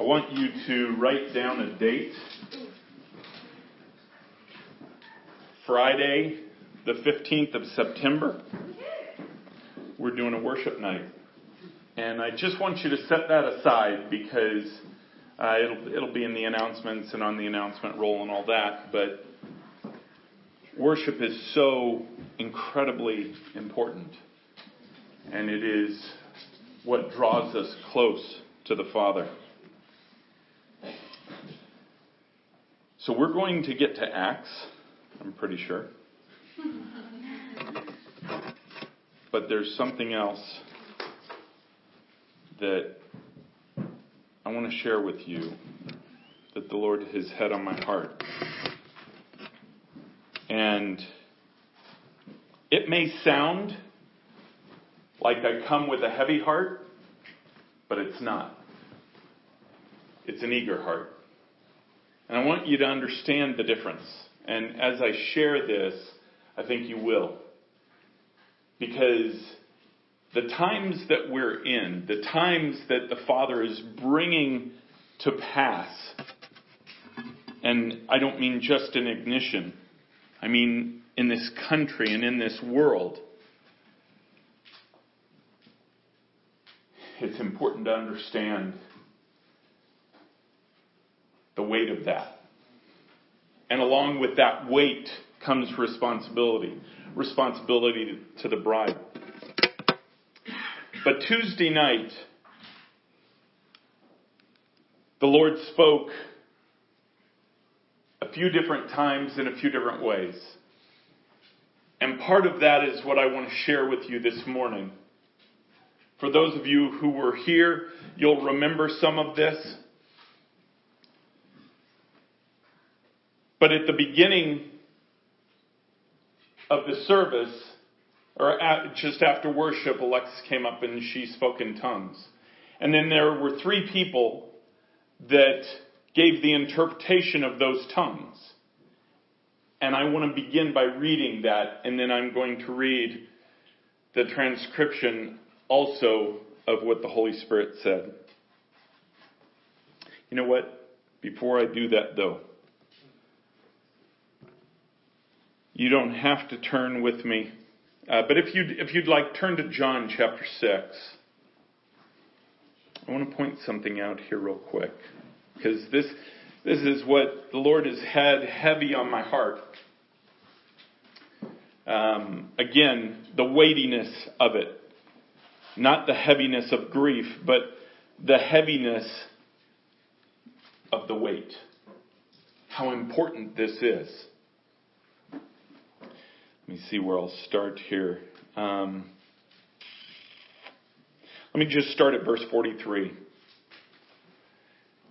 I want you to write down a date. Friday, the 15th of September, we're doing a worship night. And I just want you to set that aside because it'll be in the announcements and on the announcement roll and all that. But worship is so incredibly important. And it is what draws us close to the Father. So we're going to get to Acts, I'm pretty sure. But there's something else that I want to share with you that the Lord has had on my heart. And it may sound like I come with a heavy heart, but it's not. It's an eager heart. And I want you to understand the difference. And as I share this, I think you will. Because the times that we're in, the times that the Father is bringing to pass, and I don't mean just in Ignition, I mean in this country and in this world, it's important to understand the weight of that. And along with that weight comes responsibility. Responsibility to the bride. But Tuesday night, the Lord spoke a few different times in a few different ways. And part of that is what I want to share with you this morning. For those of you who were here, you'll remember some of this. But at the beginning of the service, or just after worship, Alexis came up and she spoke in tongues. And then there were three people that gave the interpretation of those tongues. And I want to begin by reading that, and then I'm going to read the transcription also of what the Holy Spirit said. You know what? Before I do that, though, you don't have to turn with me. But if you'd like, turn to John chapter 6. I want to point something out here real quick. Because this is what the Lord has had heavy on my heart. Again, the weightiness of it. Not the heaviness of grief, but the heaviness of the weight. How important this is. Let me see where I'll start here. Let me just start at verse 43.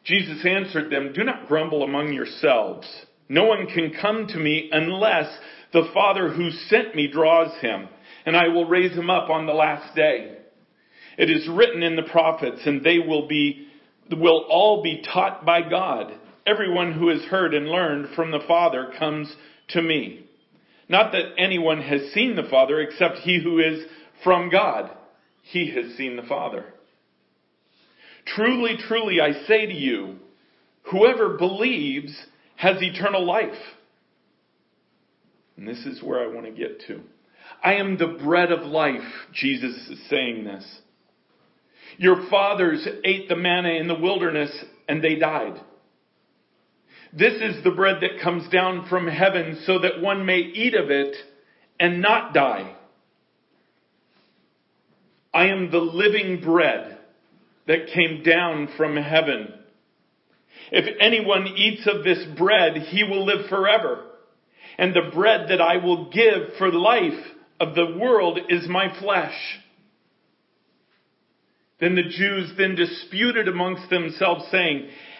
Jesus answered them, "Do not grumble among yourselves. No one can come to me unless the Father who sent me draws him, and I will raise him up on the last day. It is written in the prophets, and they will all be taught by God. Everyone who has heard and learned from the Father comes to me. Not that anyone has seen the Father except he who is from God. He has seen the Father. Truly, truly, I say to you, whoever believes has eternal life." And this is where I want to get to. "I am the bread of life," Jesus is saying this. "Your fathers ate the manna in the wilderness and they died. This is the bread that comes down from heaven so that one may eat of it and not die. I am the living bread that came down from heaven. If anyone eats of this bread, he will live forever. And the bread that I will give for life of the world is my flesh." Then the Jews disputed amongst themselves, saying,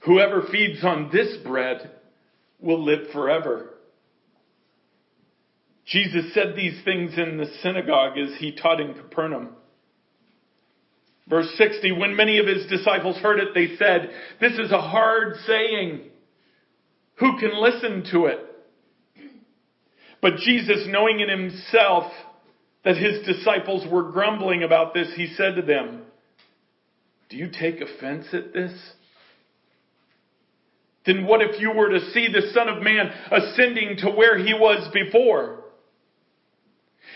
Whoever feeds on this bread will live forever. Jesus said these things in the synagogue as he taught in Capernaum. Verse 60, when many of his disciples heard it, they said, "This is a hard saying. Who can listen to it?" But Jesus, knowing in himself that his disciples were grumbling about this, he said to them, "Do you take offense at this? Then what if you were to see the Son of Man ascending to where he was before?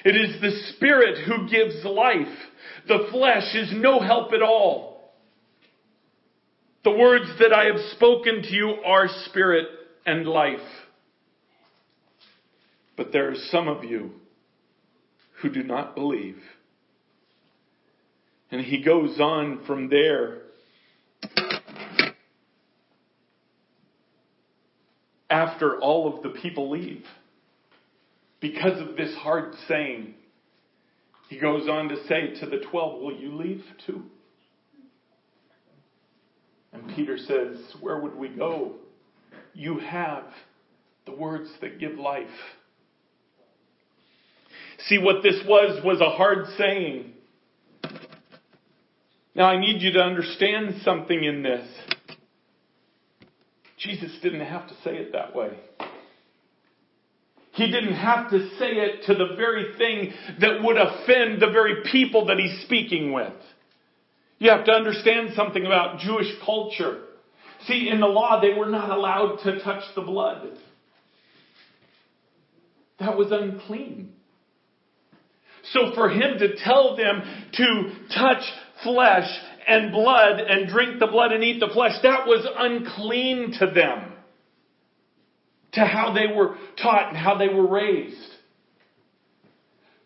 It is the Spirit who gives life. The flesh is no help at all. The words that I have spoken to you are spirit and life. But there are some of you who do not believe." And he goes on from there. After all of the people leave, because of this hard saying, he goes on to say to the 12, "Will you leave too?" And Peter says, "Where would we go? You have the words that give life." See, what this was a hard saying. Now I need you to understand something in this. Jesus didn't have to say it that way. He didn't have to say it to the very thing that would offend the very people that he's speaking with. You have to understand something about Jewish culture. See, in the law, they were not allowed to touch the blood. That was unclean. So for him to tell them to touch flesh and blood and drink the blood and eat the flesh, that was unclean to them. To how they were taught and how they were raised.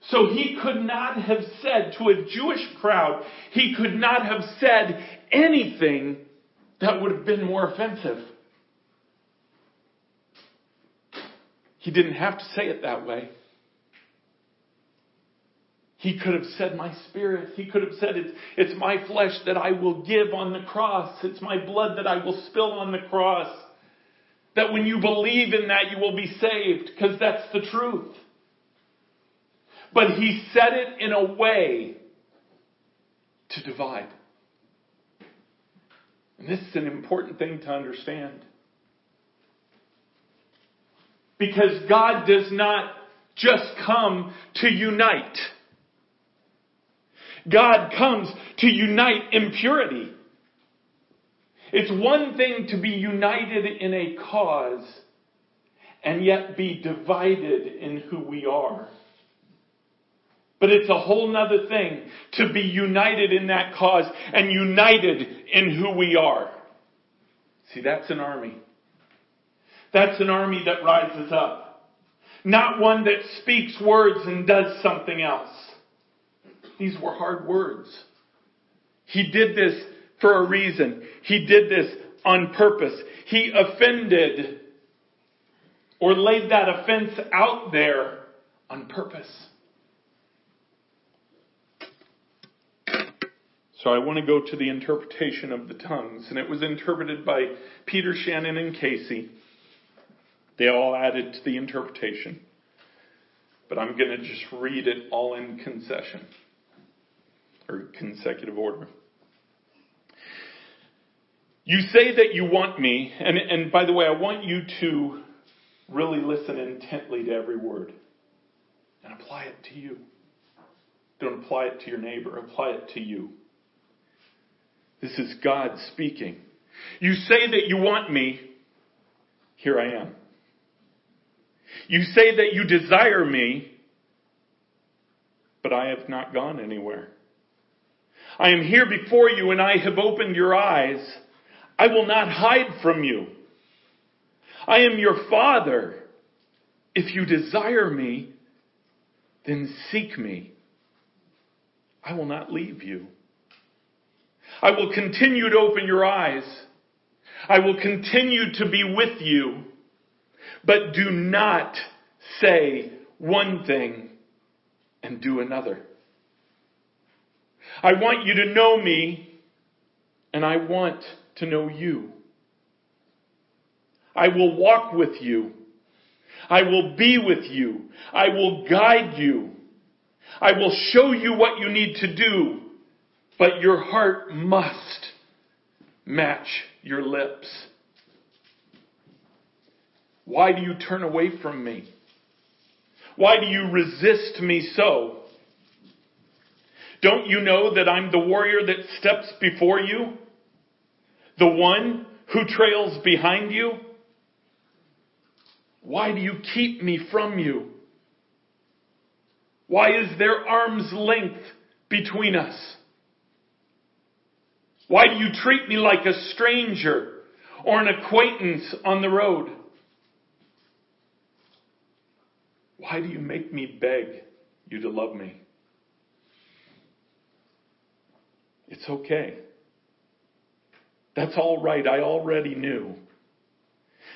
So he could not have said to a Jewish crowd, he could not have said anything that would have been more offensive. He didn't have to say it that way. He could have said, "My spirit." He could have said, it's my flesh that I will give on the cross. It's my blood that I will spill on the cross. That when you believe in that, you will be saved, because that's the truth. But he said it in a way to divide. And this is an important thing to understand. Because God does not just come to unite. God comes to unite impurity. It's one thing to be united in a cause and yet be divided in who we are. But it's a whole nother thing to be united in that cause and united in who we are. See, that's an army. That's an army that rises up. Not one that speaks words and does something else. These were hard words. He did this for a reason. He did this on purpose. He offended or laid that offense out there on purpose. So I want to go to the interpretation of the tongues. And it was interpreted by Peter, Shannon, and Casey. They all added to the interpretation. But I'm going to just read it all in concession or consecutive order. You say that you want me, and by the way, I want you to really listen intently to every word and apply it to you. Don't apply it to your neighbor, apply it to you. This is God speaking. You say that you want me, here I am. You say that you desire me, but I have not gone anywhere. I am here before you and I have opened your eyes. I will not hide from you. I am your Father. If you desire me, then seek me. I will not leave you. I will continue to open your eyes. I will continue to be with you. But do not say one thing and do another. I want you to know me, and I want to know you. I will walk with you. I will be with you. I will guide you. I will show you what you need to do, but your heart must match your lips. Why do you turn away from me? Why do you resist me so? Don't you know that I'm the warrior that steps before you? The one who trails behind you? Why do you keep me from you? Why is there arm's length between us? Why do you treat me like a stranger or an acquaintance on the road? Why do you make me beg you to love me? It's okay. That's all right. I already knew.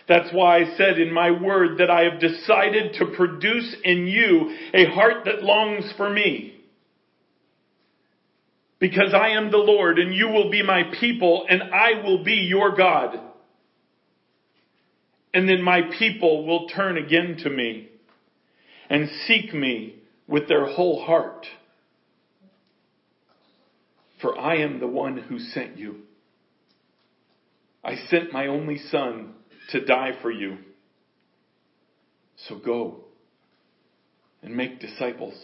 That's why I said in my word that I have decided to produce in you a heart that longs for me. Because I am the Lord, and you will be my people, and I will be your God. And then my people will turn again to me and seek me with their whole heart. For I am the one who sent you. I sent my only Son to die for you. So go and make disciples.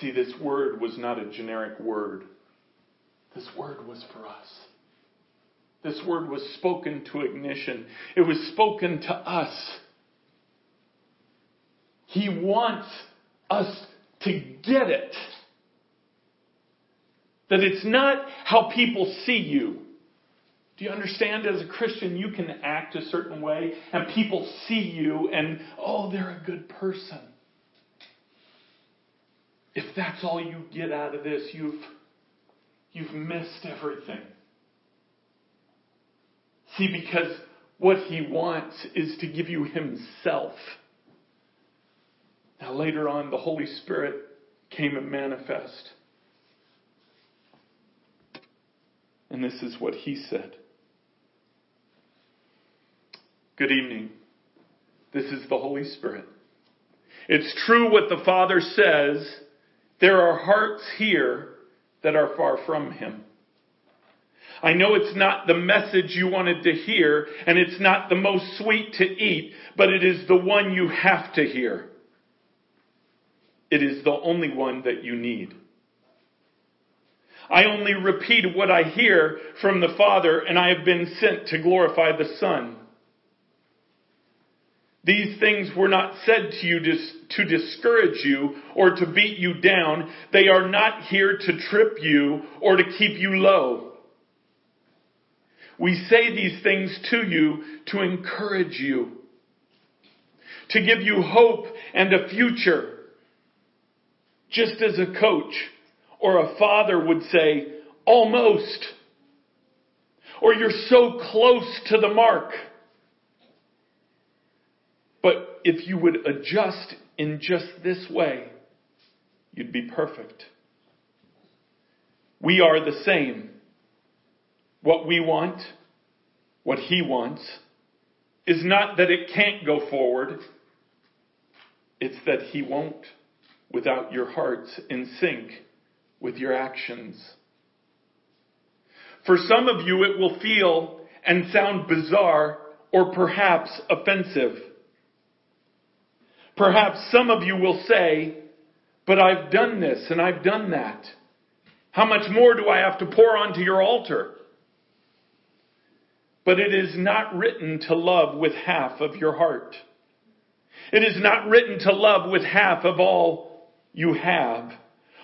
See, this word was not a generic word. This word was for us. This word was spoken to Ignition. It was spoken to us. He wants us to get it. That it's not how people see you. Do you understand? As a Christian, you can act a certain way and people see you and, oh, they're a good person. If that's all you get out of this, you've missed everything. See, because what he wants is to give you himself. Now, later on, the Holy Spirit came and manifest. And this is what he said. Good evening. This is the Holy Spirit. It's true what the Father says. There are hearts here that are far from him. I know it's not the message you wanted to hear, and it's not the most sweet to eat, but it is the one you have to hear. It is the only one that you need. I only repeat what I hear from the Father, and I have been sent to glorify the Son. These things were not said to you to discourage you or to beat you down. They are not here to trip you or to keep you low. We say these things to you to encourage you, to give you hope and a future. Just as a coach or a father would say, almost. Or you're so close to the mark. But if you would adjust in just this way, you'd be perfect. We are the same. What we want, what he wants, is not that it can't go forward. It's that he won't without your hearts in sync with your actions. For some of you, it will feel and sound bizarre or perhaps offensive. Perhaps some of you will say, but I've done this and I've done that. How much more do I have to pour onto your altar? But it is not written to love with half of your heart. It is not written to love with half of all you have,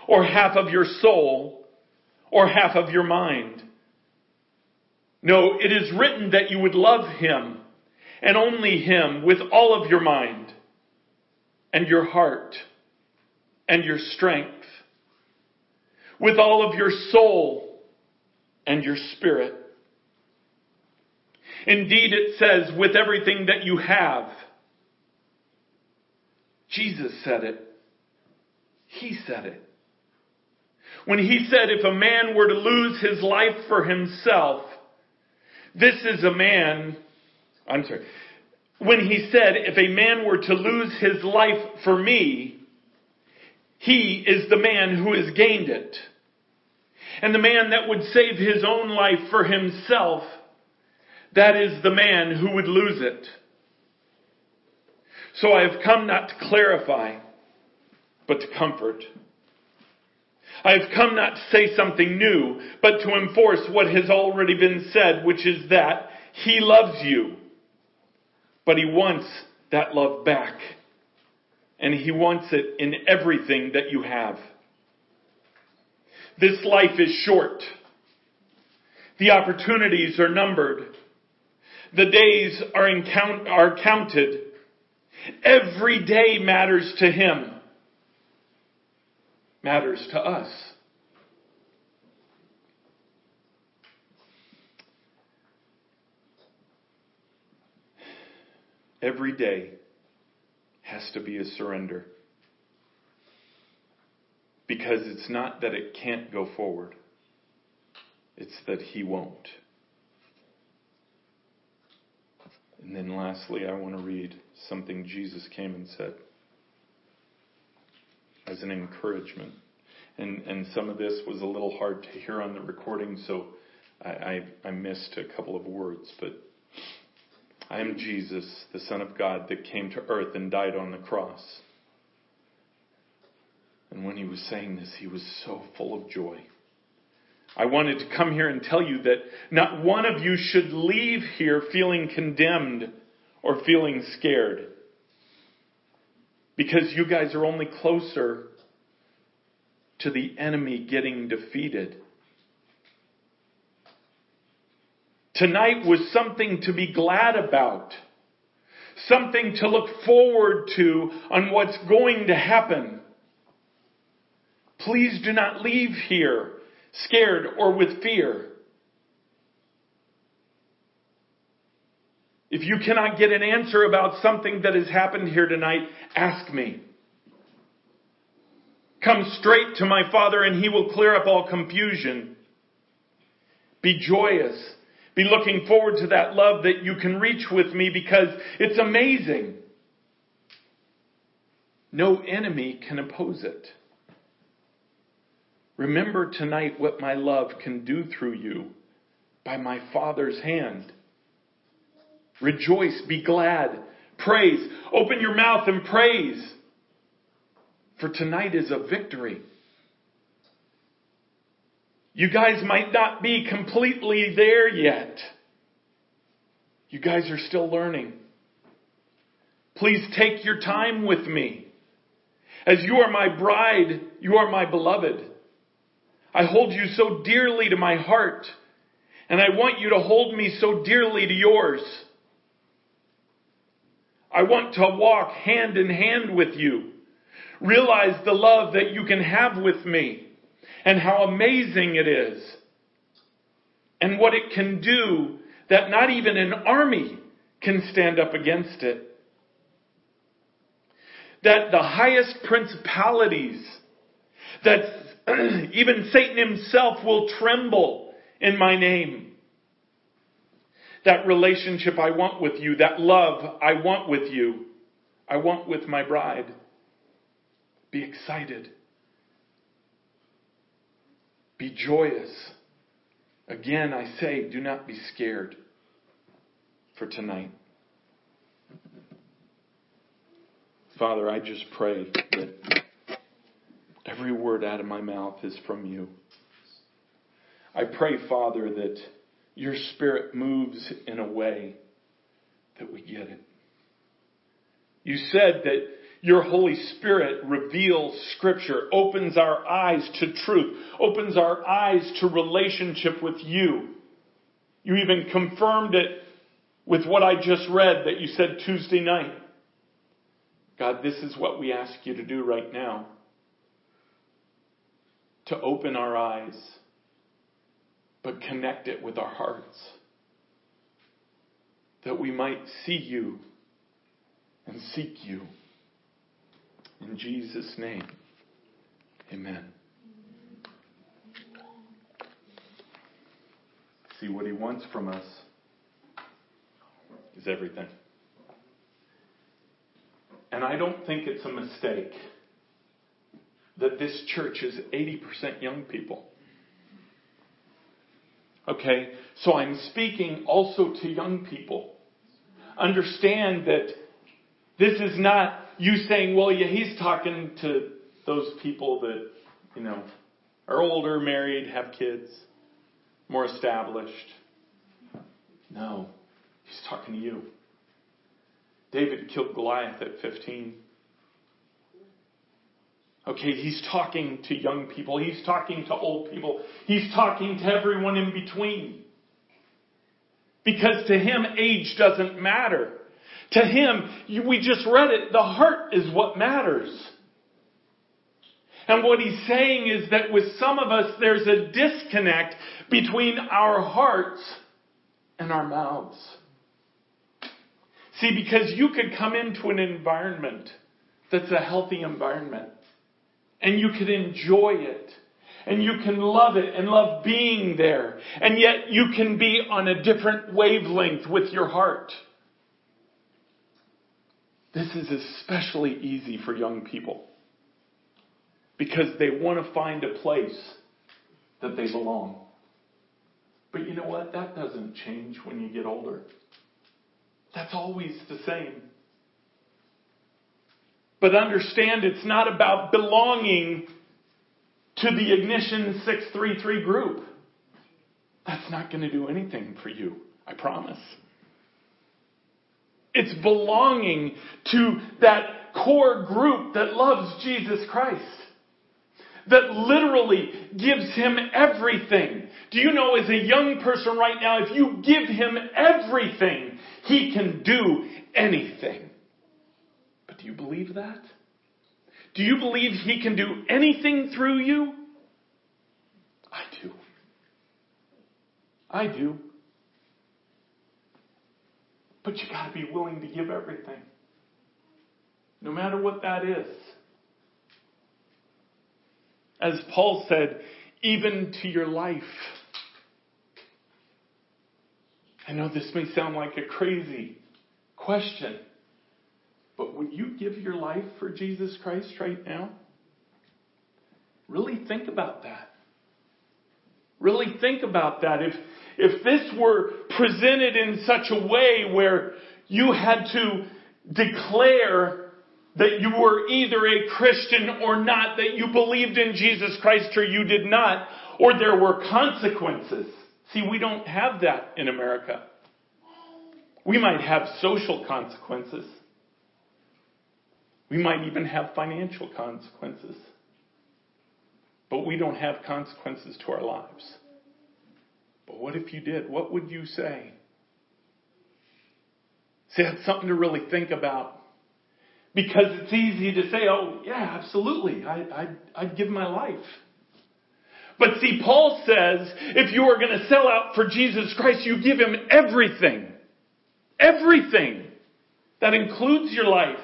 or half of your soul, or half of your mind. No, it is written that you would love him and only him with all of your mind and your heart and your strength, with all of your soul and your spirit. Indeed, it says, with everything that you have. Jesus said it. He said it. When he said, if a man were to lose his life for himself, this is a man, I'm sorry. When he said, if a man were to lose his life for me, he is the man who has gained it. And the man that would save his own life for himself, that is the man who would lose it. So I have come not to clarify, but to comfort. I have come not to say something new, but to enforce what has already been said, which is that he loves you, but he wants that love back. And he wants it in everything that you have. This life is short. The opportunities are numbered. The days are counted. Every day matters to him. Matters to us. Every day has to be a surrender. Because it's not that it can't go forward. It's that he won't. And then lastly, I want to read something Jesus came and said as an encouragement. And some of this was a little hard to hear on the recording, so I missed a couple of words. But I am Jesus, the Son of God, that came to earth and died on the cross. And when he was saying this, he was so full of joy. I wanted to come here and tell you that not one of you should leave here feeling condemned or feeling scared. Because you guys are only closer to the enemy getting defeated. Tonight was something to be glad about. Something to look forward to on what's going to happen. Please do not leave here scared or with fear. If you cannot get an answer about something that has happened here tonight, ask me. Come straight to my Father and he will clear up all confusion. Be joyous. Be looking forward to that love that you can reach with me, because it's amazing. No enemy can oppose it. Remember tonight what my love can do through you by my Father's hand. Rejoice, be glad, praise. Open your mouth and praise. For tonight is a victory. You guys might not be completely there yet. You guys are still learning. Please take your time with me. As you are my bride, you are my beloved. I hold you so dearly to my heart, and I want you to hold me so dearly to yours. I want to walk hand in hand with you. Realize the love that you can have with me and how amazing it is. And what it can do that not even an army can stand up against it. That the highest principalities, that even Satan himself will tremble in my name. That relationship I want with you. That love I want with you. I want with my bride. Be excited. Be joyous. Again, I say, do not be scared for tonight. Father, I just pray that every word out of my mouth is from you. I pray, Father, that your Spirit moves in a way that we get it. You said that Your Holy Spirit reveals Scripture, opens our eyes to truth, opens our eyes to relationship with you. You even confirmed it with what I just read that you said Tuesday night. God, this is what we ask you to do right now. To open our eyes, but connect it with our hearts. That we might see you and seek you. In Jesus' name, amen. See, what he wants from us is everything. And I don't think it's a mistake that this church is 80% young people. Okay, so I'm speaking also to young people. Understand that this is not you saying, well, yeah, he's talking to those people that, you know, are older, married, have kids, more established. No, he's talking to you. David killed Goliath at 15. Okay, he's talking to young people. He's talking to old people. He's talking to everyone in between. Because to him, age doesn't matter. To him, we just read it, the heart is what matters. And what he's saying is that with some of us, there's a disconnect between our hearts and our mouths. See, because you could come into an environment that's a healthy environment, and you could enjoy it, and you can love it and love being there, and yet you can be on a different wavelength with your heart. This is especially easy for young people because they want to find a place that they belong. But you know what? That doesn't change when you get older. That's always the same. But understand it's not about belonging to the Ignition 633 group. That's not going to do anything for you. I promise. It's belonging to that core group that loves Jesus Christ. That literally gives him everything. Do you know as a young person right now, if you give him everything, he can do anything. But do you believe that? Do you believe he can do anything through you? I do. I do. But you got to be willing to give everything. No matter what that is. As Paul said, even to your life. I know this may sound like a crazy question. But would you give your life for Jesus Christ right now? Really think about that. Really think about that. If this were presented in such a way where you had to declare that you were either a Christian or not, that you believed in Jesus Christ or you did not, or there were consequences. See, we don't have that in America. We might have social consequences. We might even have financial consequences. But we don't have consequences to our lives. But what if you did? What would you say? See, that's something to really think about. Because it's easy to say, oh, yeah, absolutely. I'd give my life. But see, Paul says, if you are going to sell out for Jesus Christ, you give him everything. Everything. That includes your life.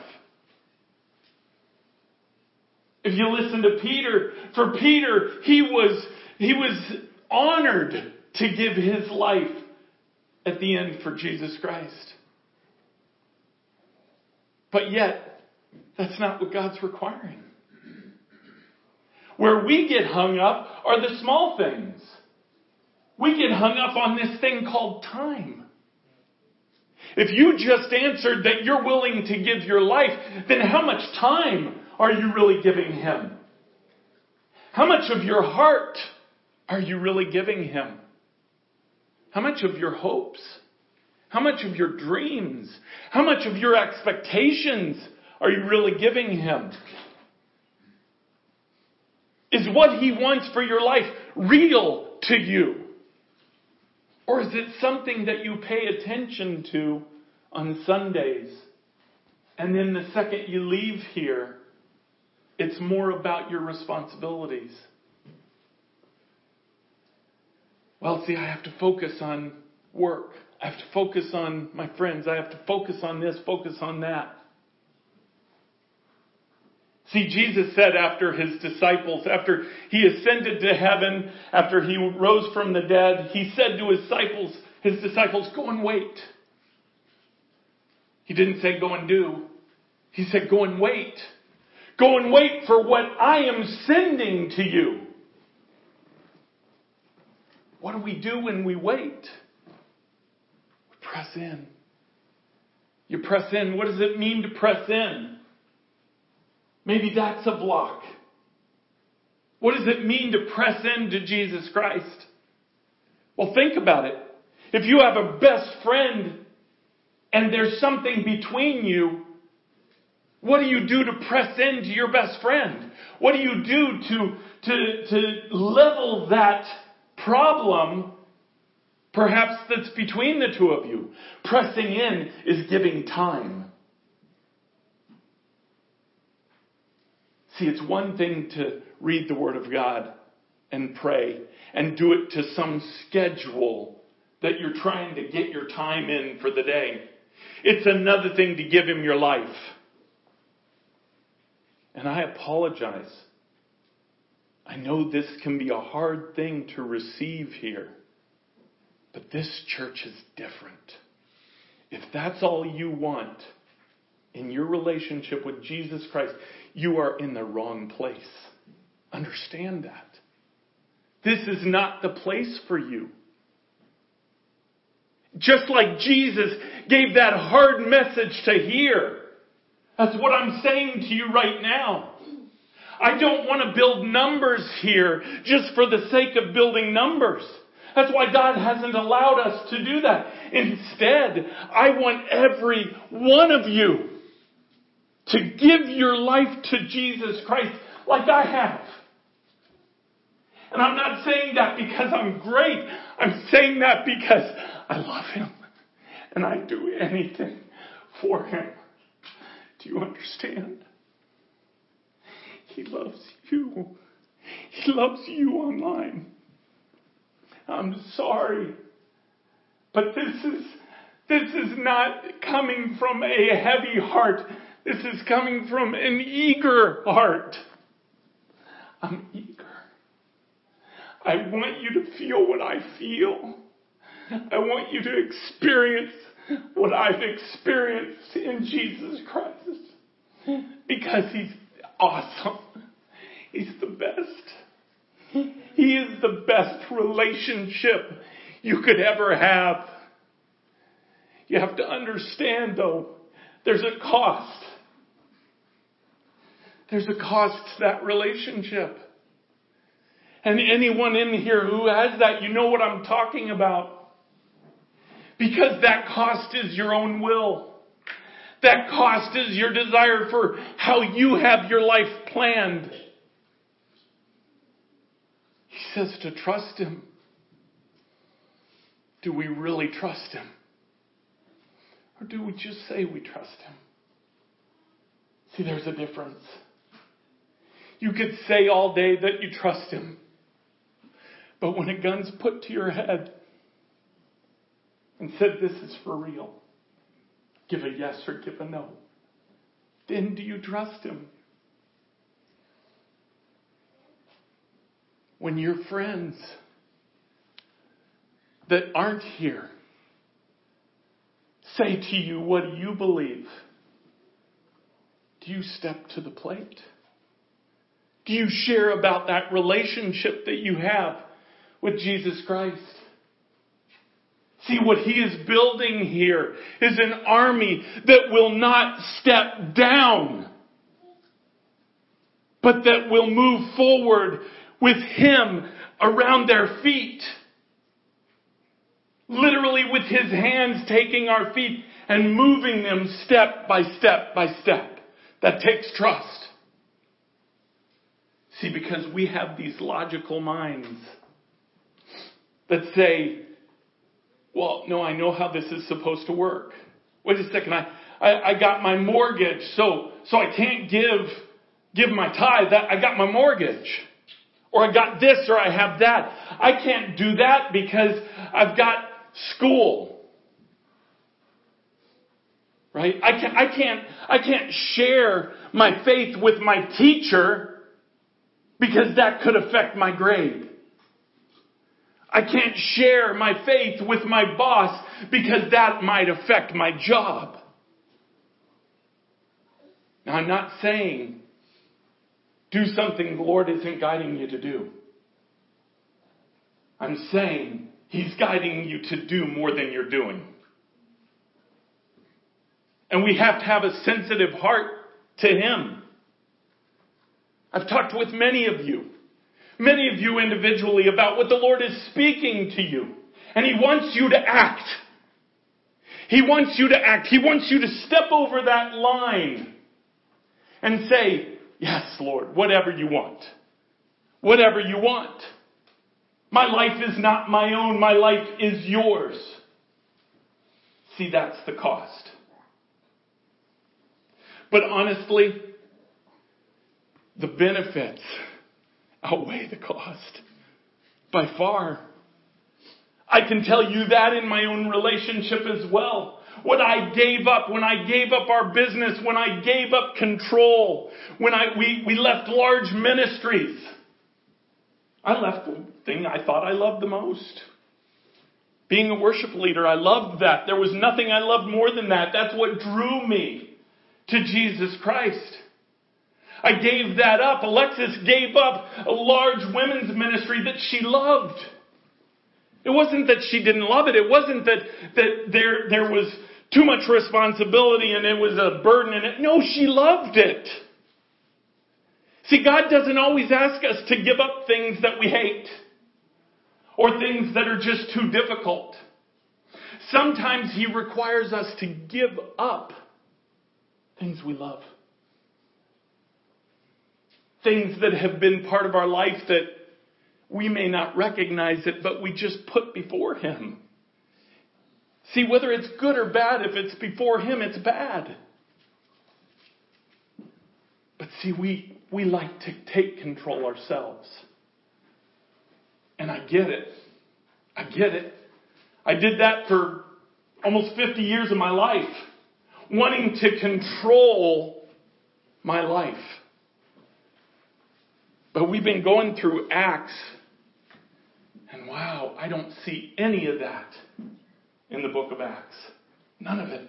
If you listen to Peter, for Peter, he was honored to give his life at the end for Jesus Christ. But yet, that's not what God's requiring. Where we get hung up are the small things. We get hung up on this thing called time. If you just answered that you're willing to give your life, then how much time are you really giving him? How much of your heart are you really giving him? How much of your hopes? How much of your dreams? How much of your expectations are you really giving Him? Is what He wants for your life real to you? Or is it something that you pay attention to on Sundays? And then the second you leave here, it's more about your responsibilities. Well, see, I have to focus on work. I have to focus on my friends. I have to focus on this, focus on that. See, Jesus said after His disciples, after He ascended to heaven, after He rose from the dead, He said to His disciples, go and wait. He didn't say go and do. He said go and wait. Go and wait for what I am sending to you. What do? When we wait, we press in. You press in. What does it mean to press in? Maybe that's a block. What does it mean to press into Jesus Christ? Well, think about it. If you have a best friend and there's something between you, what do you do to press into your best friend? What do you do to level that problem, perhaps, that's between the two of you? Pressing in is giving time. See, it's one thing to read the Word of God and pray and do it to some schedule that you're trying to get your time in for the day. It's another thing to give Him your life. And I apologize. I know this can be a hard thing to receive here, but this church is different. If that's all you want in your relationship with Jesus Christ, you are in the wrong place. Understand that. This is not the place for you. Just like Jesus gave that hard message to hear, that's what I'm saying to you right now. I don't want to build numbers here just for the sake of building numbers. That's why God hasn't allowed us to do that. Instead, I want every one of you to give your life to Jesus Christ like I have. And I'm not saying that because I'm great. I'm saying that because I love Him. And I do anything for Him. Do you understand? He loves you. He loves you online. I'm sorry, but this is not coming from a heavy heart. This is coming from an eager heart. I'm eager. I want you to feel what I feel. I want you to experience what I've experienced in Jesus Christ, because He's awesome. He's the best. He is the best relationship you could ever have. You have to understand, though, there's a cost. There's a cost to that relationship. And anyone in here who has that, you know what I'm talking about. Because that cost is your own will. That cost is your desire for how you have your life planned. He says to trust Him. Do we really trust Him? Or do we just say we trust Him? See, there's a difference. You could say all day that you trust Him, but when a gun's put to your head and said, this is for real, give a yes or give a no, then do you trust Him? When your friends that aren't here say to you, what do you believe? Do you step to the plate? Do you share about that relationship that you have with Jesus Christ? See, what He is building here is an army that will not step down, but that will move forward with Him around their feet. Literally with His hands taking our feet and moving them step by step by step That takes trust. See, because we have these logical minds that say, well, no, I know how this is supposed to work. Wait a second, I got my mortgage, so I can't give my tithe. I got my mortgage. Or I got this, or I have that. I can't do that because I've got school. Right? I can't share my faith with my teacher because that could affect my grade. I can't share my faith with my boss because that might affect my job. Now, I'm not saying do something the Lord isn't guiding you to do. I'm saying He's guiding you to do more than you're doing. And we have to have a sensitive heart to Him. I've talked with many of you individually, about what the Lord is speaking to you. And He wants you to act. He wants you to act. He wants you to step over that line and say, yes, Lord, whatever you want. Whatever you want. My life is not my own. My life is yours. See, that's the cost. But honestly, the benefits outweigh the cost. By far. I can tell you that in my own relationship as well. What I gave up, when I gave up our business, when I gave up control, when we left large ministries, I left the thing I thought I loved the most. Being a worship leader, I loved that. There was nothing I loved more than that. That's what drew me to Jesus Christ. I gave that up. Alexis gave up a large women's ministry that she loved. It wasn't that she didn't love it. It wasn't that there was too much responsibility and it was a burden in it. No, she loved it. See, God doesn't always ask us to give up things that we hate or things that are just too difficult. Sometimes He requires us to give up things we love. Things that have been part of our life that we may not recognize it, but we just put before Him. See, whether it's good or bad, if it's before Him, it's bad. But see, we like to take control ourselves. And I get it. I get it. I did that for almost 50 years of my life, wanting to control my life. But we've been going through Acts. And wow, I don't see any of that in the book of Acts. None of it.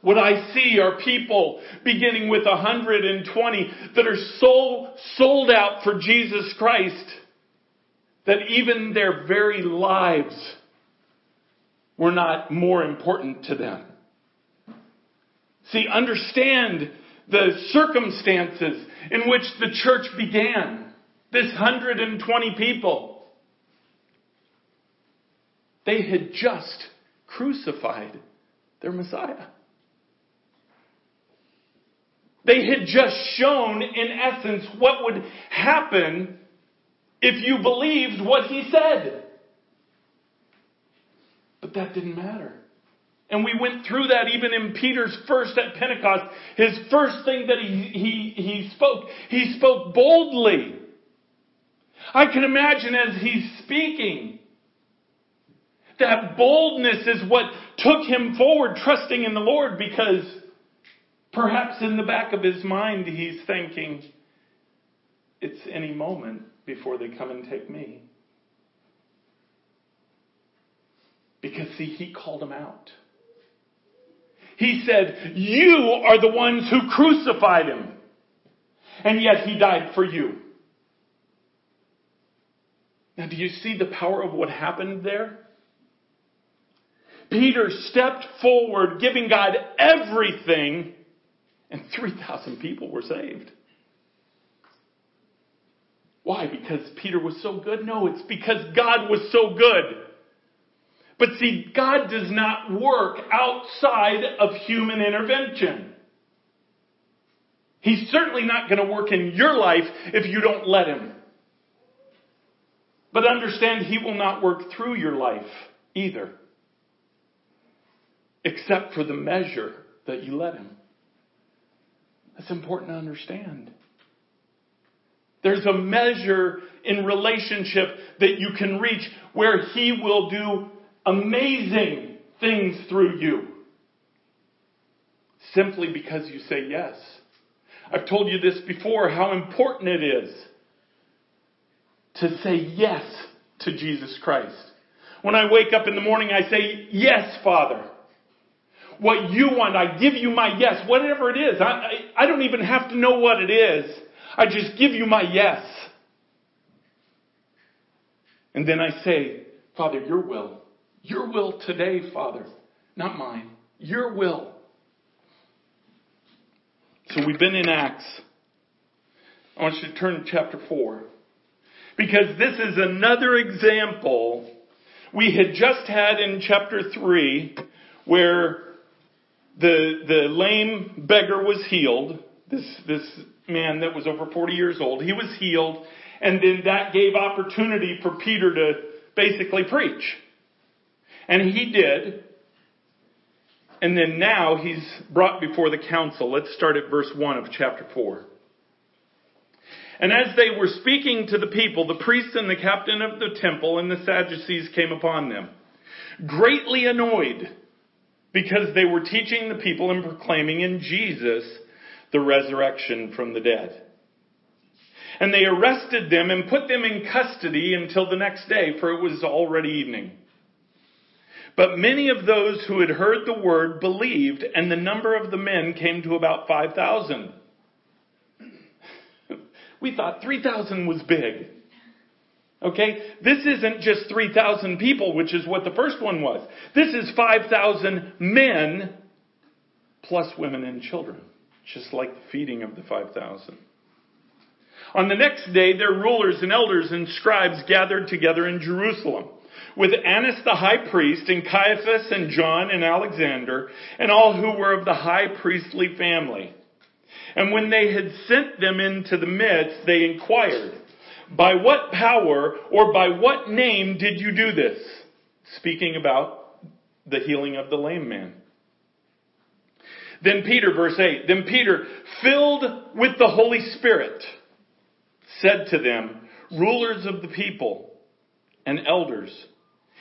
What I see are people beginning with 120 that are so sold out for Jesus Christ that even their very lives were not more important to them. See, understand the circumstances in which the church began. This 120 people. They had just crucified their Messiah. They had just shown, in essence, what would happen if you believed what He said. But that didn't matter. And we went through that even in Peter's first at Pentecost. His first thing that he spoke boldly. I can imagine as he's speaking, that boldness is what took him forward, trusting in the Lord, because perhaps in the back of his mind he's thinking, it's any moment before they come and take me. Because see, He called him out. He said, you are the ones who crucified Him. And yet He died for you. Now, do you see the power of what happened there? Peter stepped forward, giving God everything, and 3,000 people were saved. Why? Because Peter was so good? No, it's because God was so good. But see, God does not work outside of human intervention. He's certainly not going to work in your life if you don't let him. But understand, he will not work through your life either, except for the measure that you let him. That's important to understand. There's a measure in relationship that you can reach where he will do amazing things through you, simply because you say yes. I've told you this before, how important it is to say yes to Jesus Christ. When I wake up in the morning, I say, yes, Father. What you want, I give you my yes. Whatever it is, I don't even have to know what it is. I just give you my yes. And then I say, Father, your will. Your will today, Father. Not mine. Your will. So we've been in Acts. I want you to turn to chapter 4. Because this is another example. We had just had in chapter 3 where the lame beggar was healed. This man that was over 40 years old, he was healed. And then that gave opportunity for Peter to basically preach. And he did. And then now he's brought before the council. Let's start at verse 1 of chapter 4. And as they were speaking to the people, the priests and the captain of the temple and the Sadducees came upon them, greatly annoyed, because they were teaching the people and proclaiming in Jesus the resurrection from the dead. And they arrested them and put them in custody until the next day, for it was already evening. But many of those who had heard the word believed, and the number of the men came to about 5,000. We thought 3,000 was big. Okay? This isn't just 3,000 people, which is what the first one was. This is 5,000 men plus women and children, just like the feeding of the 5,000. On the next day, their rulers and elders and scribes gathered together in Jerusalem, with Annas the high priest, and Caiaphas, and John, and Alexander, and all who were of the high priestly family. And when they had sent them into the midst, they inquired, by what power or by what name did you do this? Speaking about the healing of the lame man. Then Peter, verse 8, then Peter, filled with the Holy Spirit, said to them, rulers of the people and elders,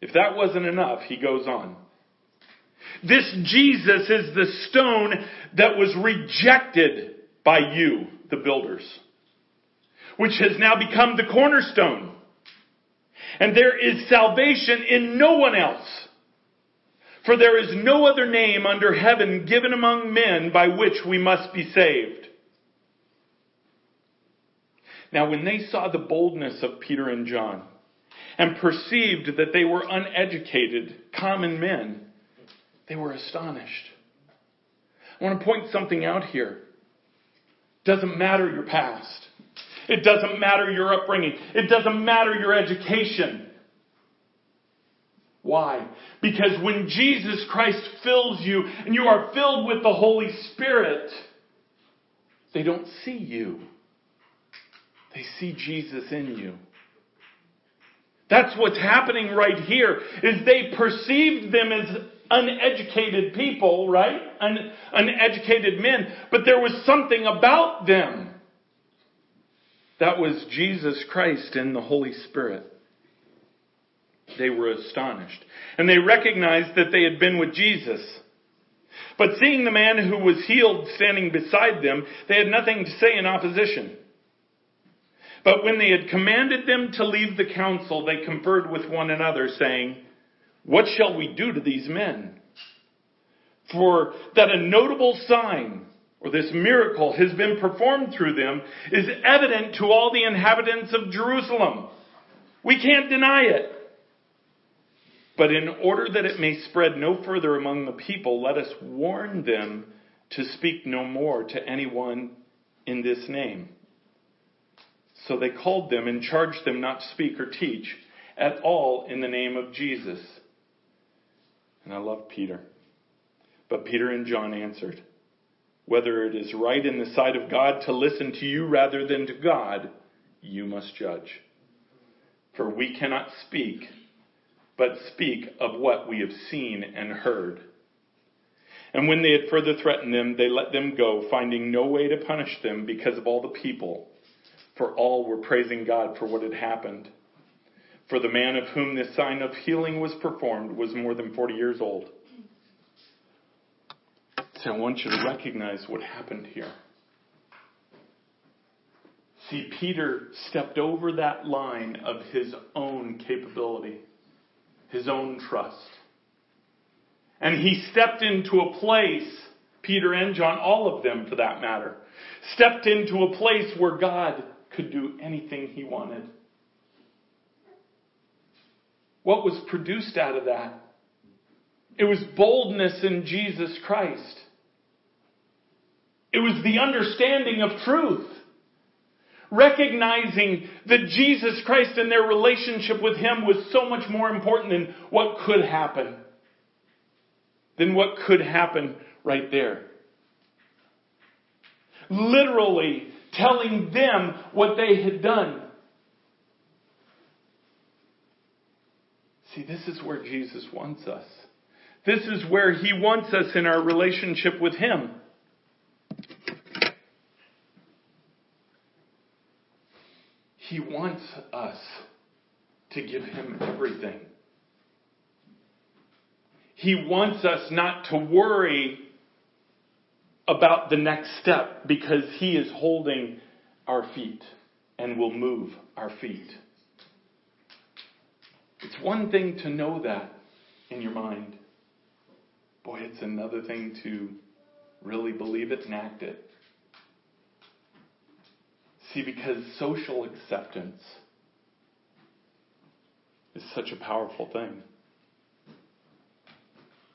If that wasn't enough, he goes on. This Jesus is the stone that was rejected by you, the builders, which has now become the cornerstone. And there is salvation in no one else. For there is no other name under heaven given among men by which we must be saved. Now when they saw the boldness of Peter and John, and perceived that they were uneducated, common men, they were astonished. I want to point something out here. It doesn't matter your past. It doesn't matter your upbringing. It doesn't matter your education. Why? Because when Jesus Christ fills you and you are filled with the Holy Spirit, they don't see you. They see Jesus in you. That's what's happening right here, is they perceived them as uneducated people, right? Uneducated men. But there was something about them. That was Jesus Christ and the Holy Spirit. They were astonished. And they recognized that they had been with Jesus. But seeing the man who was healed standing beside them, they had nothing to say in opposition. But when they had commanded them to leave the council, they conferred with one another, saying, what shall we do to these men? for that a notable sign or this miracle has been performed through them is evident to all the inhabitants of Jerusalem. We can't deny it. But in order that it may spread no further among the people, let us warn them to speak no more to anyone in this name. So they called them and charged them not to speak or teach at all in the name of Jesus. And I love Peter. But Peter and John answered, "Whether it is right in the sight of God to listen to you rather than to God, you must judge. For we cannot speak, but speak of what we have seen and heard." And when they had further threatened them, they let them go, finding no way to punish them because of all the people. For all were praising God for what had happened. For the man of whom this sign of healing was performed was more than 40 years old. So I want you to recognize what happened here. See, Peter stepped over that line of his own capability, his own trust. And he stepped into a place, Peter and John, all of them for that matter, stepped into a place where God could do anything he wanted. What was produced out of that? It was boldness in Jesus Christ. It was the understanding of truth. Recognizing that Jesus Christ and their relationship with him was so much more important than what could happen. Than what could happen right there. Literally telling them what they had done. See, this is where Jesus wants us. This is where he wants us in our relationship with him. He wants us to give him everything. He wants us not to worry about the next step because he is holding our feet and will move our feet. It's one thing to know that in your mind. Boy, it's another thing to really believe it and act it. See, because social acceptance is such a powerful thing.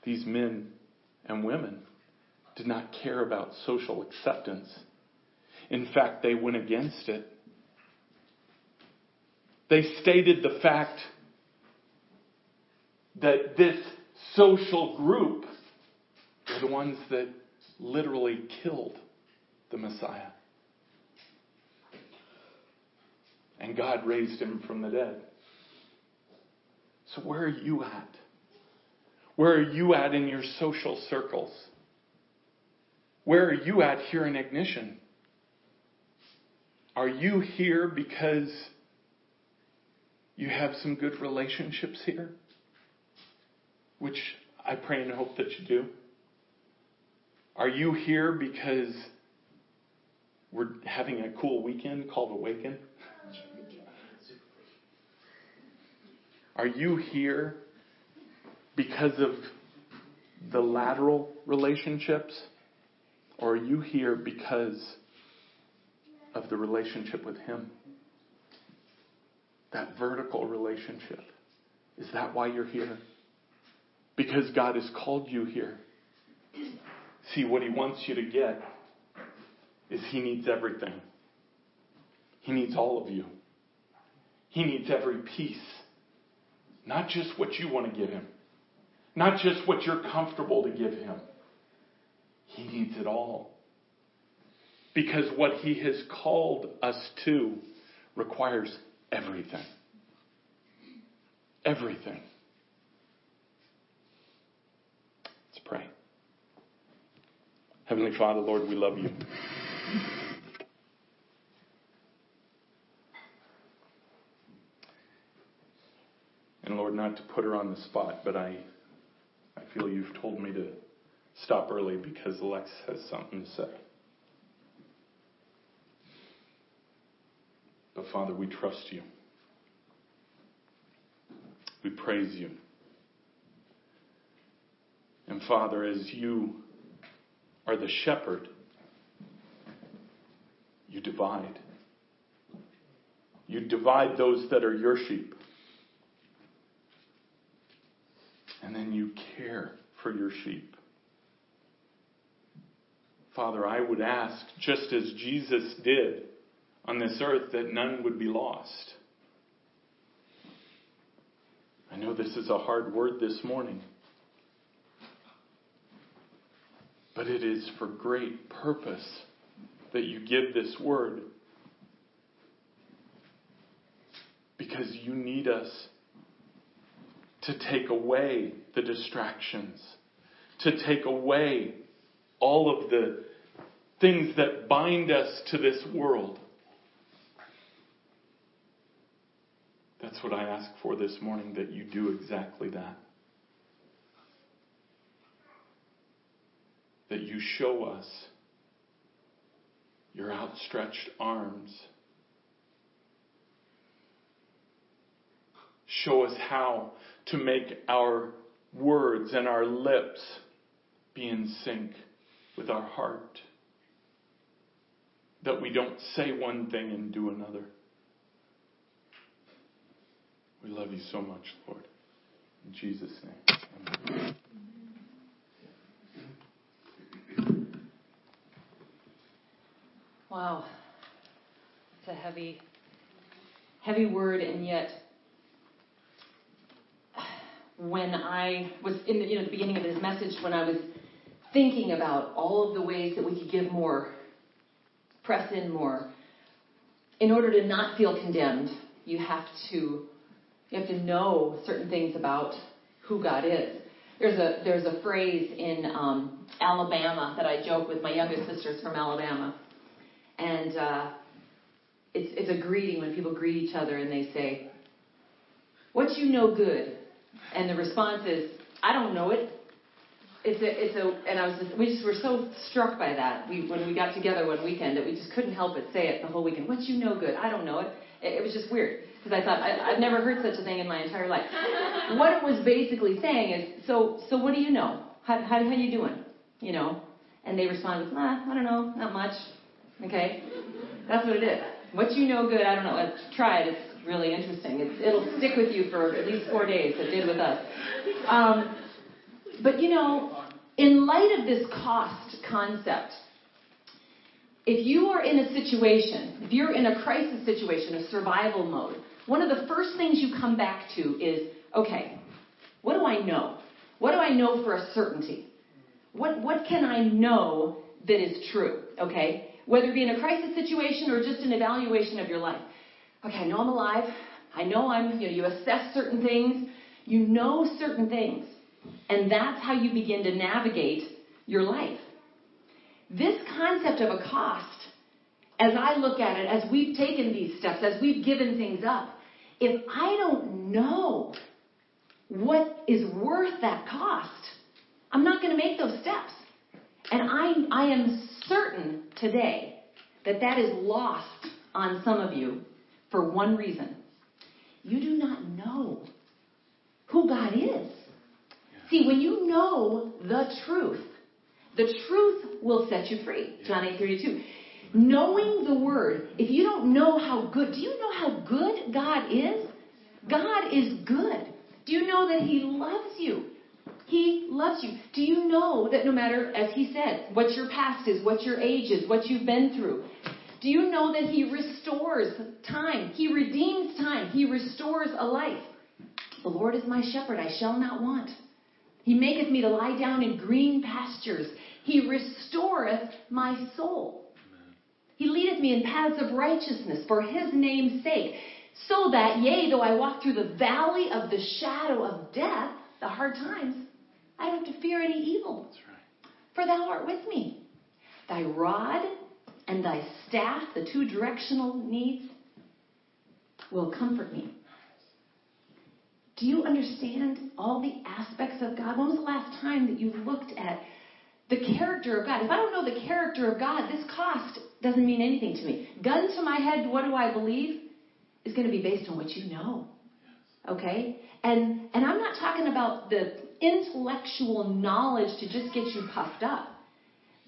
These men and women did not care about social acceptance. In fact, they went against it. They stated the fact that this social group were the ones that literally killed the Messiah. And God raised him from the dead. So where are you at? Where are you at in your social circles? Where are you at here in Ignition? Are you here because you have some good relationships here? Which I pray and hope that you do. Are you here because we're having a cool weekend called Awaken? Are you here because of the lateral relationships? Or are you here because of the relationship with him? That vertical relationship. Is that why you're here? Because God has called you here. See, what he wants you to get is he needs everything. He needs all of you. He needs every piece. Not just what you want to give him. Not just what you're comfortable to give him. He needs it all. Because what he has called us to requires everything. Everything. Let's pray. Heavenly Father, Lord, we love you. And Lord, not to put her on the spot, but I feel you've told me to stop early because Alexis has something to say. But Father, we trust you. We praise you. and Father, as you are the shepherd, you divide. You divide those that are your sheep. And then you care for your sheep. Father, I would ask, just as Jesus did on this earth, that none would be lost. I know this is a hard word this morning, but it is for great purpose that you give this word, because you need us to take away the distractions, to take away all of the things that bind us to this world. That's what I ask for this morning, that you do exactly that. That you show us your outstretched arms. Show us how to make our words and our lips be in sync with our heart. That we don't say one thing and do another. We love you so much, Lord. In Jesus' name. Amen. Wow. It's a heavy, heavy word, and yet when I was in the, the beginning of this message, when I was thinking about all of the ways that we could give more, press in more, in order to not feel condemned, you have to know certain things about who God is. There's a phrase in Alabama that I joke with. My youngest sister's from Alabama. And it's a greeting when people greet each other and they say, "What you know good?" And the response is, "I don't know it." And we were so struck by that. When we got together one weekend, that we just couldn't help but say it the whole weekend. "What you know good? I don't know it." It was just weird, because I thought I've never heard such a thing in my entire life. What it was basically saying is, so what do you know? How you doing? And they responded, "I don't know, not much." Okay, that's what it is. What you know good, I don't know. Try it. It's really interesting. It'll stick with you for at least 4 days. It did with us. But in light of this cost concept, if you are in a situation, if you're in a crisis situation, a survival mode, one of the first things you come back to is, okay, what do I know? What do I know for a certainty? What can I know that is true? Okay? Whether it be in a crisis situation or just an evaluation of your life. Okay, I know I'm alive. I know I'm, you assess certain things. You know certain things. And that's how you begin to navigate your life. This concept of a cost, as I look at it, as we've taken these steps, as we've given things up, if I don't know what is worth that cost, I'm not going to make those steps. And I am certain today that is lost on some of you for one reason. You do not know who God is. See, when you know the truth will set you free. John 8:32. Knowing the word, if you don't know how good, do you know how good God is? God is good. Do you know that he loves you? He loves you. Do you know that no matter, as he said, what your past is, what your age is, what you've been through? Do you know that he restores time? He redeems time. He restores a life. The Lord is my shepherd. I shall not want. He maketh me to lie down in green pastures. He restoreth my soul. Amen. He leadeth me in paths of righteousness for his name's sake. So that, yea, though I walk through the valley of the shadow of death, the hard times, I don't have to fear any evil. That's right. For thou art with me. Thy rod and thy staff, the two directional needs, will comfort me. Do you understand all the aspects of God? When was the last time that you looked at the character of God? If I don't know the character of God, this cost doesn't mean anything to me. Gun to my head, what do I believe? Is going to be based on what you know. Okay? And I'm not talking about the intellectual knowledge to just get you puffed up.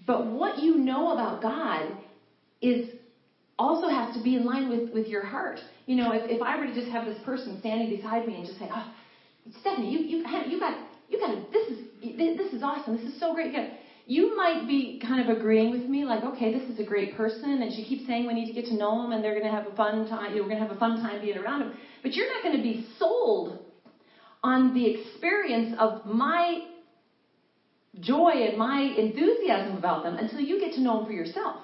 But what you know about God is also has to be in line with your heart. You know, if I were to just have this person standing beside me and just say, "Oh, Stephanie, you got this is awesome. This is so great." You might be kind of agreeing with me, like, "Okay, this is a great person," and she keeps saying we need to get to know them, and they're going to have a fun time. We're going to have a fun time being around them. But you're not going to be sold on the experience of my joy and my enthusiasm about them until you get to know them for yourself.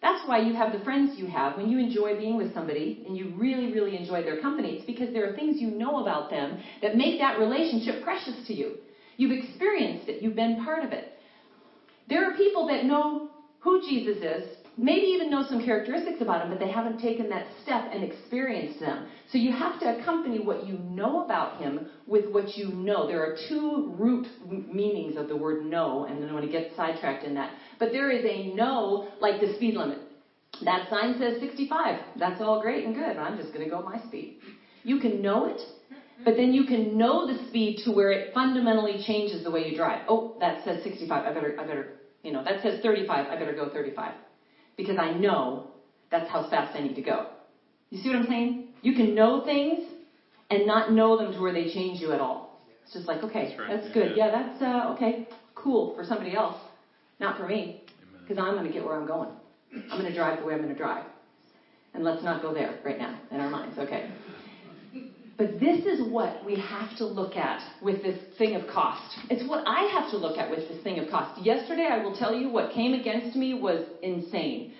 That's why you have the friends you have. When you enjoy being with somebody and you really, really enjoy their company, it's because there are things you know about them that make that relationship precious to you. You've experienced it. You've been part of it. There are people that know who Jesus is, maybe even know some characteristics about him, but they haven't taken that step and experienced them. So you have to accompany what you know about him with what you know. There are two root meanings of the word know, and I don't want to get sidetracked in that. But there is a know, like the speed limit. That sign says 65. That's all great and good. I'm just going to go my speed. You can know it, but then you can know the speed to where it fundamentally changes the way you drive. Oh, that says 65. I better, you know, that says 35. I better go 35. Because I know that's how fast I need to go. You see what I'm saying? You can know things and not know them to where they change you at all. It's just like, okay, that's, right. That's good. Yeah, that's okay, cool for somebody else, not for me, because I'm going to get where I'm going. I'm going to drive the way I'm going to drive. And let's not go there right now in our minds, okay? But this is what we have to look at with this thing of cost. It's what I have to look at with this thing of cost. Yesterday, I will tell you what came against me was insane.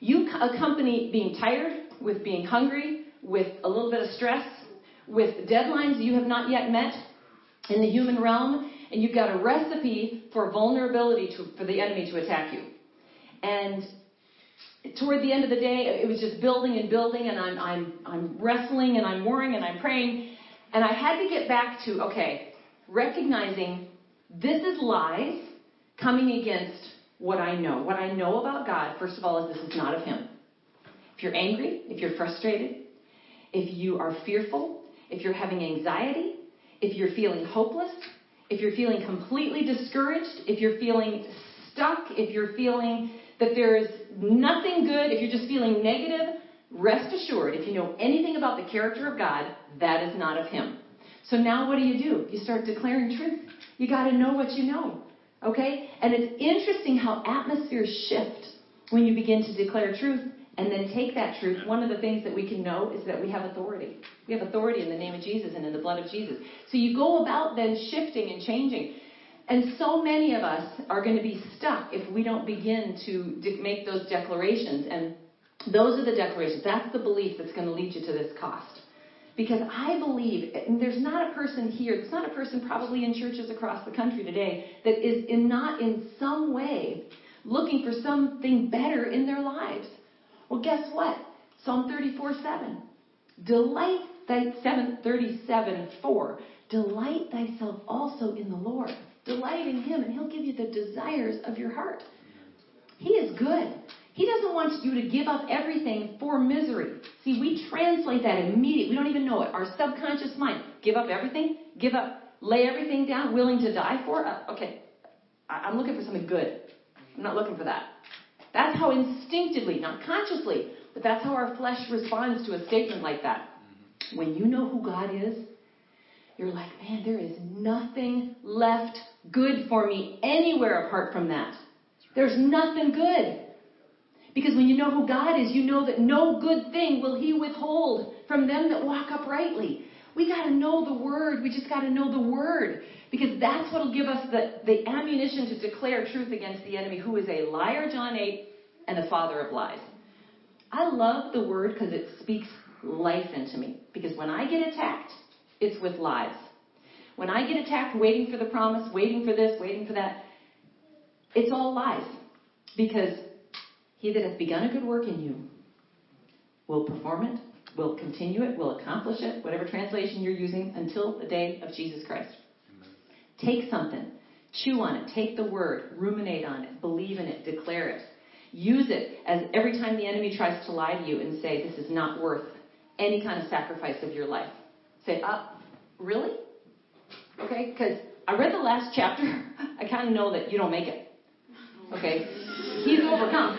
You accompany being tired with being hungry, with a little bit of stress, with deadlines you have not yet met in the human realm, and you've got a recipe for vulnerability for the enemy to attack you. And toward the end of the day, it was just building and building, and I'm wrestling, and I'm worrying, and I'm praying. And I had to get back to, okay, recognizing this is lies coming against what I know. What I know about God, first of all, is this is not of him. If you're angry, if you're frustrated, if you are fearful, if you're having anxiety, if you're feeling hopeless, if you're feeling completely discouraged, if you're feeling stuck, if you're feeling that there is nothing good, if you're just feeling negative, rest assured, if you know anything about the character of God, that is not of him. So now what do? You start declaring truth. You got to know what you know, okay? And it's interesting how atmospheres shift when you begin to declare truth and then take that truth. One of the things that we can know is that we have authority. We have authority in the name of Jesus and in the blood of Jesus. So you go about then shifting and changing. And so many of us are going to be stuck if we don't begin to make those declarations. And those are the declarations. That's the belief that's going to lead you to this cost. Because I believe, and there's not a person probably in churches across the country today that is not in some way looking for something better in their lives. Well, guess what? Psalm 34:7. Delight thyself also in the Lord. Delight in him, and he'll give you the desires of your heart. He is good. He doesn't want you to give up everything for misery. See, we translate that immediately. We don't even know it. Our subconscious mind, give up everything, lay everything down, willing to die for. Okay, I'm looking for something good. I'm not looking for that. That's how instinctively, not consciously, but that's how our flesh responds to a statement like that. When you know who God is, you're like, man, there is nothing left good for me anywhere apart from that. There's nothing good. Because when you know who God is, you know that no good thing will he withhold from them that walk uprightly. We got to know the word. We just got to know the word. Because that's what will give us the ammunition to declare truth against the enemy, who is a liar, John 8, and the father of lies. I love the word because it speaks life into me. Because when I get attacked, it's with lies. When I get attacked waiting for the promise, waiting for this, waiting for that, it's all lies. Because he that hath begun a good work in you will perform it, will continue it, will accomplish it, whatever translation you're using, until the day of Jesus Christ. Amen. Take something. Chew on it. Take the word. Ruminate on it. Believe in it. Declare it. Use it as every time the enemy tries to lie to you and say, this is not worth any kind of sacrifice of your life. Say, really? Okay, because I read the last chapter. I kind of know that you don't make it. Okay? He's overcome.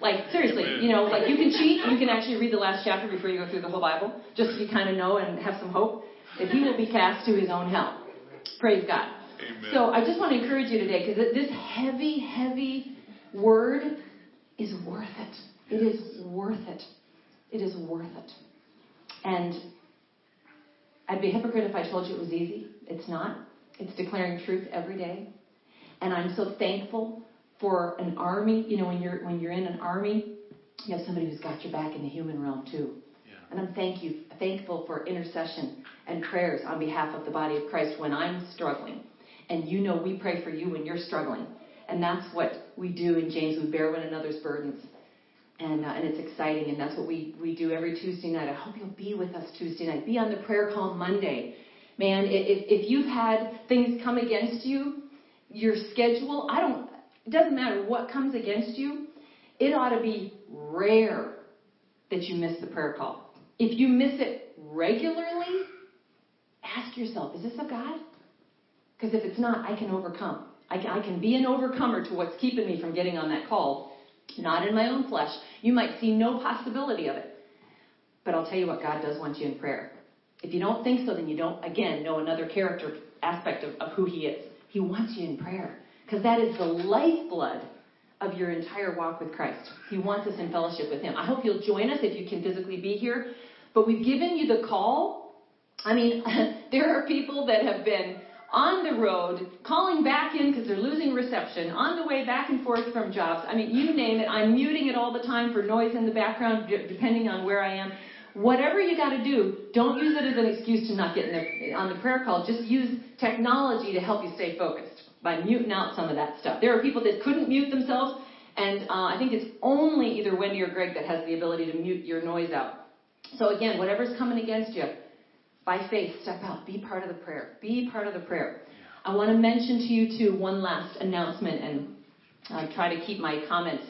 Like, seriously, you know, like you can cheat. You can actually read the last chapter before you go through the whole Bible, just so you kind of know and have some hope that he will be cast to his own hell. Praise God. Amen. So I just want to encourage you today, because this heavy, heavy word is worth it. It is worth it. It is worth it. And I'd be a hypocrite if I told you it was easy. It's not. It's declaring truth every day. And I'm so thankful for an army. You know, when you're in an army, you have somebody who's got your back in the human realm too. Yeah. And I'm thankful for intercession and prayers on behalf of the body of Christ when I'm struggling. And you know we pray for you when you're struggling. And that's what we do in James. We bear one another's burdens. And it's exciting, and that's what we do every Tuesday night. I hope you'll be with us Tuesday night. Be on the prayer call Monday. Man, if you've had things come against you, your schedule, it doesn't matter what comes against you, it ought to be rare that you miss the prayer call. If you miss it regularly, ask yourself, is this of God? Because if it's not, I can overcome. I can be an overcomer to what's keeping me from getting on that call. Not in my own flesh. You might see no possibility of it. But I'll tell you what, God does want you in prayer. If you don't think so, then you don't, again, know another character aspect of who he is. He wants you in prayer. Because that is the lifeblood of your entire walk with Christ. He wants us in fellowship with him. I hope you'll join us if you can physically be here. But we've given you the call. I mean, there are people that have been on the road, calling back in because they're losing reception, on the way back and forth from jobs. I mean, you name it. I'm muting it all the time for noise in the background, depending on where I am. Whatever you got to do, don't use it as an excuse to not get on the prayer call. Just use technology to help you stay focused by muting out some of that stuff. There are people that couldn't mute themselves, and I think it's only either Wendy or Greg that has the ability to mute your noise out. So again, whatever's coming against you, by faith, step out. Be part of the prayer. Be part of the prayer. I want to mention to you, too, one last announcement, and I try to keep my comments